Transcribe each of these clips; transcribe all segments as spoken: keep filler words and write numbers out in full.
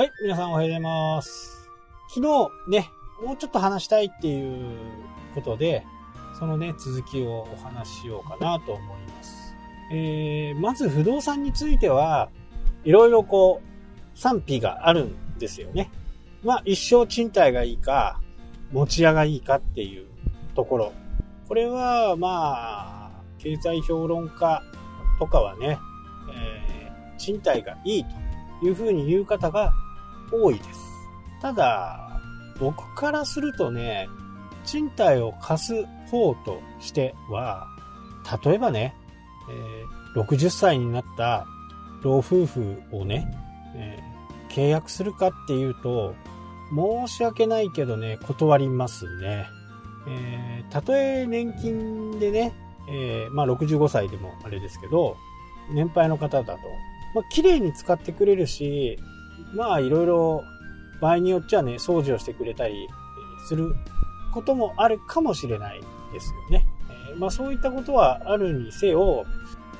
はい、皆さんおはようございます。昨日ね、もうちょっと話したいっていうことで、そのね、続きをお話ししようかなと思います。えー、まず不動産については、いろいろこう、賛否があるんですよね。まあ、一生賃貸がいいか、持ち家がいいかっていうところ。これは、まあ、経済評論家とかはね、えー、賃貸がいいというふうに言う方が多いです。ただ、僕からするとね、賃貸を貸す方としては、例えばね、えー、ろくじゅっさいになった老夫婦をね、えー、契約するかっていうと、申し訳ないけどね、断りますね。えー、たとえ年金でね、えー、まあろくじゅうごさいでもあれですけど、年配の方だと、まあ綺麗に使ってくれるし、まあいろいろ場合によっちゃね、掃除をしてくれたりすることもあるかもしれないですよね。えー、まあそういったことはあるにせよ、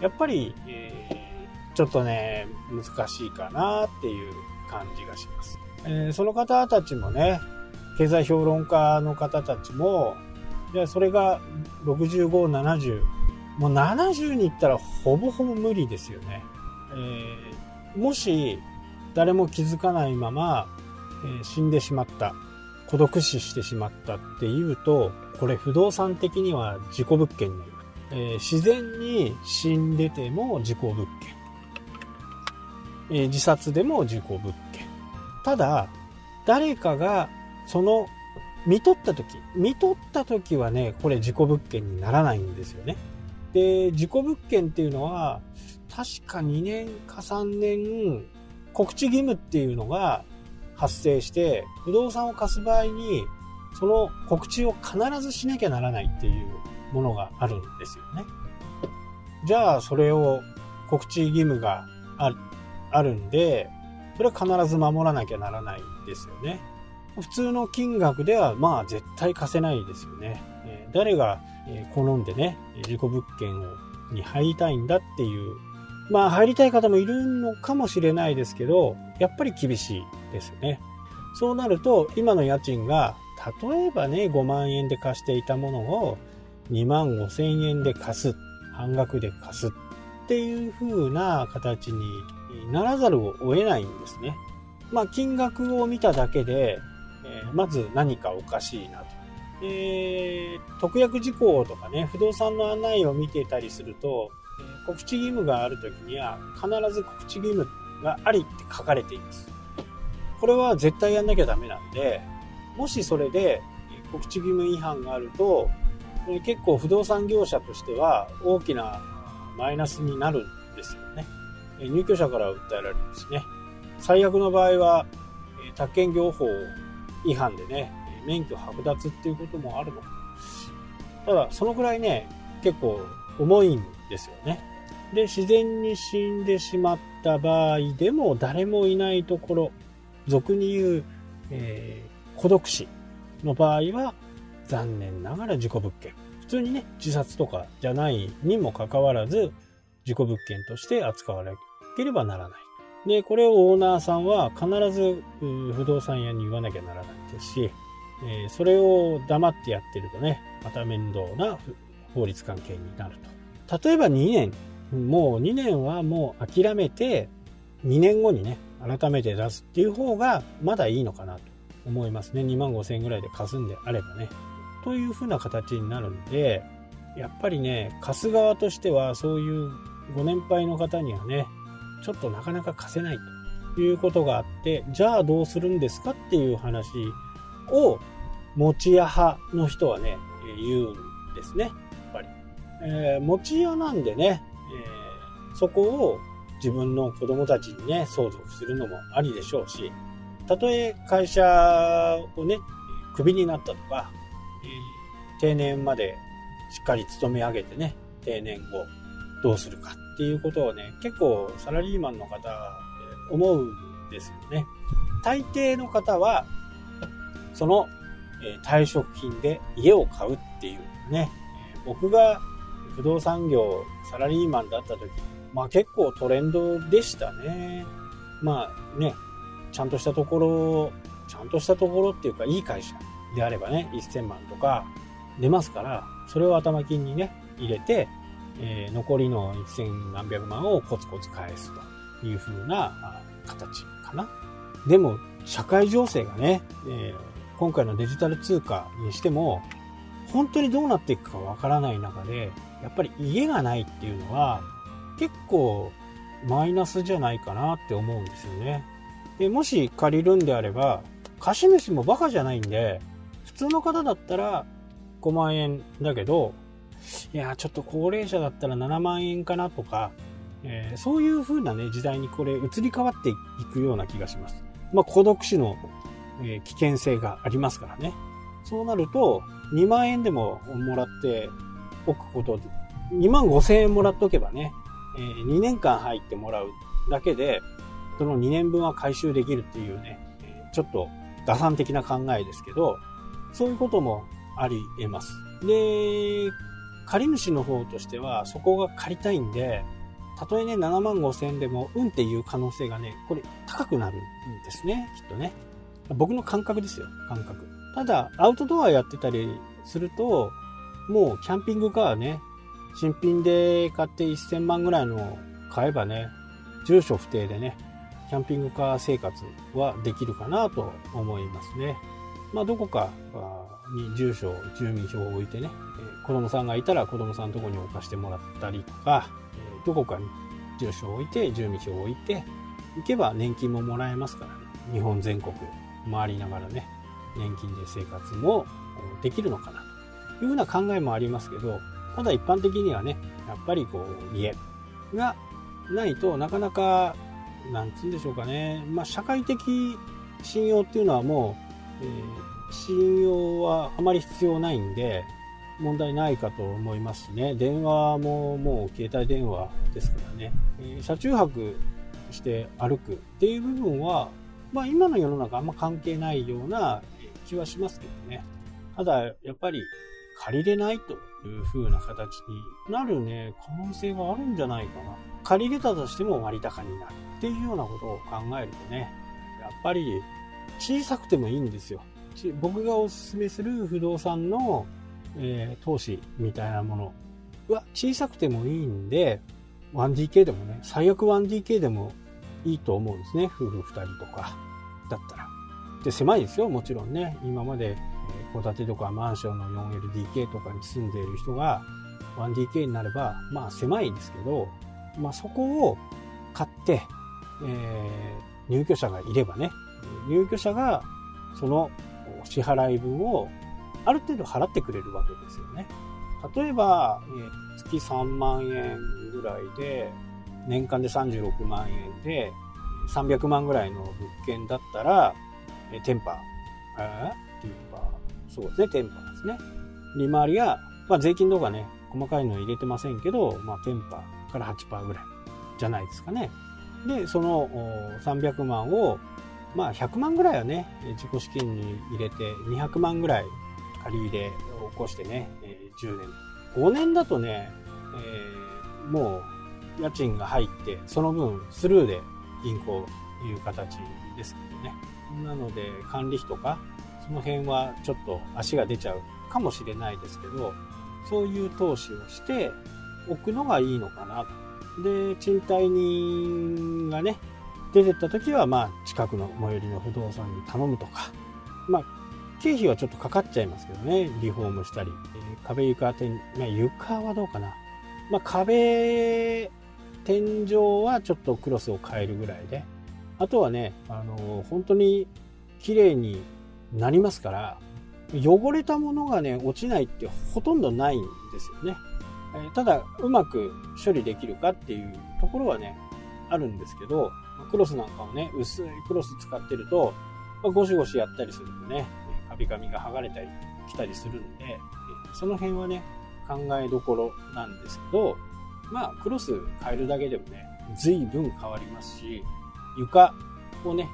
やっぱり、えー、ちょっとね、難しいかなっていう感じがします。えー、その方たちもね、経済評論家の方たちも、じゃあそれがろくじゅうご、ななじゅう、もうななじゅうに行ったらほぼほぼ無理ですよね。えー、もし誰も気づかないまま、えー、死んでしまった、孤独死してしまったっていうと、これ不動産的には事故物件になる。えー、自然に死んでても事故物件、えー、自殺でも事故物件。ただ誰かがその見取った時、見取った時はね、これ自己物件にならないんですよね。で、自己物件っていうのは確かにねんかさんねん告知義務っていうのが発生して、不動産を貸す場合にその告知を必ずしなきゃならないっていうものがあるんですよね。じゃあそれを告知義務がある、あるんで、それは必ず守らなきゃならないですよね。普通の金額ではまあ絶対貸せないですよね。えー、誰が好んでね、事故物件をに入りたいんだっていう、まあ入りたい方もいるのかもしれないですけど、やっぱり厳しいですよね。そうなると今の家賃が、例えばね、ごまんえんで貸していたものをにまんごせんえんで貸す、半額で貸すっていう風な形にならざるを得ないんですね。まあ金額を見ただけで、えー、まず何かおかしいなと。えー、特約事項とかね、不動産の案内を見ていたりすると、えー、告知義務があるときには必ず告知義務がありって書かれています。これは絶対やんなきゃダメなんで、もしそれで告知義務違反があると、結構不動産業者としては大きなマイナスになるんですよね。入居者から訴えられるしね。最悪の場合は、宅建業法違反でね、免許剥奪っていうこともあるのか。ただ、そのくらいね、結構重いんですよね。で、自然に死んでしまった場合でも、誰もいないところ、俗に言う、えー、孤独死の場合は、残念ながら事故物件。普通にね、自殺とかじゃないにもかかわらず、事故物件として扱われなければならない。で、これをオーナーさんは必ず不動産屋に言わなきゃならないですし、えー、それを黙ってやってるとね、また面倒な法律関係になると。例えばにねん、もうにねんはもう諦めて、にねんごにね、改めて出すっていう方がまだいいのかなと思いますね。にまんごせんえんぐらいで貸すんであればね。というふうな形になるんで、やっぱりね、貸す側としてはそういうご年配の方にはね、ちょっとなかなか貸せないということがあって、じゃあどうするんですかっていう話を持ち家派の人はね、言うんですね。やっぱり、えー、持ち家なんでね、えー、そこを自分の子供たちにね、相続するのもありでしょうし、たとえ会社をね、クビになったとか、えー、定年までしっかり勤め上げてね、定年後どうするかっていうことをね、結構サラリーマンの方は思うんですよね。大抵の方はその退職金で家を買うっていうね、僕が不動産業サラリーマンだった時、まあ結構トレンドでしたね。まあね、ちゃんとしたところちゃんとしたところっていうかいい会社であればねせんまんとか出ますから、それを頭金にね入れて、えー、残りのせんなんびゃくまんをコツコツ返すという風な形かな。でも社会情勢がね、えー、今回のデジタル通貨にしても本当にどうなっていくかわからない中で、やっぱり家がないっていうのは結構マイナスじゃないかなって思うんですよね。でもし借りるんであれば貸し主もバカじゃないんで、普通の方だったらごまんえんだけど、いやちょっと高齢者だったらななまんえんかなとか、えー、そういう風なね時代にこれ移り変わっていくような気がします。まあ孤独死の、えー、危険性がありますからね。そうなるとにまんえんでももらっておくことで、にまんごせんえんもらっとけばね、えー、にねんかん入ってもらうだけでそのにねんぶんは回収できるっていうね、ちょっと打算的な考えですけど、そういうこともあり得ます。で、借り主の方としてはそこが借りたいんで、たとえねななまんごせんえんでもうんっていう可能性がね、これ高くなるんですね、きっとね。僕の感覚ですよ、感覚。ただアウトドアやってたりすると、もうキャンピングカーね、新品で買ってせんまんぐらいの買えばね、住所不定でね、キャンピングカー生活はできるかなと思いますね。まあどこかに住所、住民票を置いてね、子供さんがいたら子供さんのところに置かしてもらったりとか、どこかに住所を置いて、住民票を置いて行けば年金ももらえますからね。日本全国回りながらね、年金で生活もできるのかなというふうな考えもありますけど、ただ一般的にはね、やっぱりこう家がないとなかなかなんつうんでしょうかね、まあ、社会的信用っていうのはもう、えー、信用はあまり必要ないんで問題ないかと思いますしね。電話ももう携帯電話ですからね、えー、車中泊して歩くっていう部分は、まあ、今の世の中あんま関係ないような気はしますけどね。ただやっぱり借りれないという風な形になるね、可能性はあるんじゃないかな。借りれたとしても割高になるっていうようなことを考えるとね、やっぱり小さくてもいいんですよ。僕がおすすめする不動産の、えー、投資みたいなものは小さくてもいいんで、 ワンディーケー でもね、最悪 ワンディーケー でもいいと思うんですね、夫婦ふたりとかだったら。で、狭いですよ、もちろんね。今まで戸建てとかマンションの よんエルディーケー とかに住んでいる人が ワンディーケー になれば、まあ狭いですけど、まあ、そこを買って、えー、入居者がいればね、入居者がその支払い分をある程度払ってくれるわけですよね。例えば、えー、月さんまんえんぐらいで、年間でさんじゅうろくまんえんで、さんびゃくまんぐらいの物件だったら、えー、テンパ、えー、テンパ、そうですね、テンパですね。利回りが、まあ、税金とかね、細かいのは入れてませんけど、まあ、テンパから はちパーセント ぐらいじゃないですかね。で、そのさんびゃくまんを、まあ、ひゃくまんぐらいはね自己資金に入れて、にひゃくまんぐらい借り入れを起こしてね、じゅうねんごねんだとね、えー、もう家賃が入ってその分スルーで銀行という形ですけどね。なので管理費とかその辺はちょっと足が出ちゃうかもしれないですけど、そういう投資をしておくのがいいのかなと。で、賃貸人がね出てった時は、まあ近くの最寄りの不動産に頼むとか、まあ経費はちょっとかかっちゃいますけどね、リフォームしたり、えー、壁床天、まあ、床はどうかな、まあ壁天井はちょっとクロスを変えるぐらいで、あとはね、あのー、本当に綺麗になりますから、汚れたものがね落ちないってほとんどないんですよね。ただうまく処理できるかっていうところはねあるんですけど、クロスなんかをね薄いクロス使ってると、まあ、ゴシゴシやったりするとねカビカビが剥がれたりきたりするんで、その辺はね考えどころなんですけど、まあクロス変えるだけでもね随分変わりますし、床をね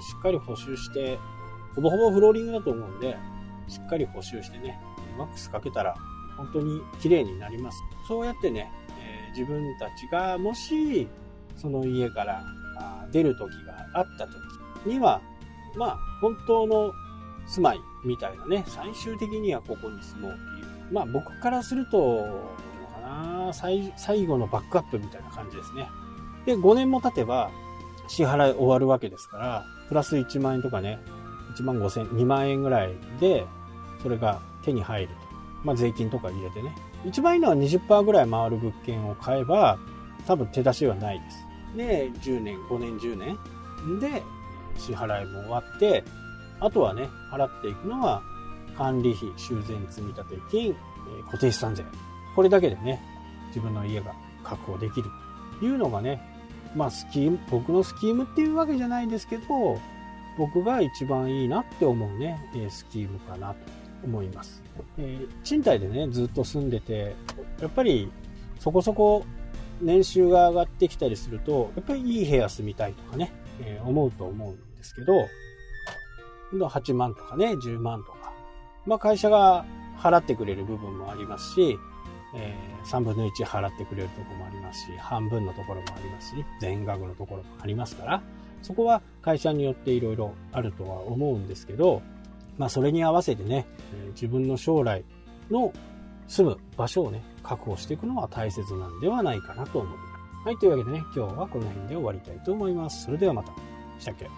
しっかり補修して、ほぼほぼフローリングだと思うんでしっかり補修してねワックスかけたら本当に綺麗になります。そうやってね、えー、自分たちがもしその家から出る時があった時、には、まあ、本当の住まいみたいなね、最終的にはここに住もうっていう。まあ、僕からすると、かな 最, 最後のバックアップみたいな感じですね。で、ごねんも経てば、支払い終わるわけですから、プラスいちまんえんとかね、いちまんごせん、にまんえんぐらいで、それが手に入ると。まあ、税金とか入れてね。一番いいのは にじゅっパーセント ぐらい回る物件を買えば、多分手出しはないです。で、じゅうねん、ごねん、じゅうねんで支払いも終わって、あとはね、払っていくのは管理費、修繕積立金、固定資産税。これだけでね、自分の家が確保できるというのがね、まあスキーム、僕のスキームっていうわけじゃないですけど、僕が一番いいなって思うね、スキームかなと思います。えー、賃貸でね、ずっと住んでて、やっぱりそこそこ年収が上がってきたりすると、やっぱりいい部屋住みたいとかね、えー、思うと思うんですけど、はちまんとかね、じゅうまんとか。まあ会社が払ってくれる部分もありますし、えー、さんぶんのいち払ってくれるところもありますし、半分のところもありますし、全額のところもありますから、そこは会社によっていろいろあるとは思うんですけど、まあそれに合わせてね、えー、自分の将来の住む場所をね、確保していくのは大切なんではないかなと思う。はい、というわけでね、今日はこの辺で終わりたいと思います。それではまた。したっけ。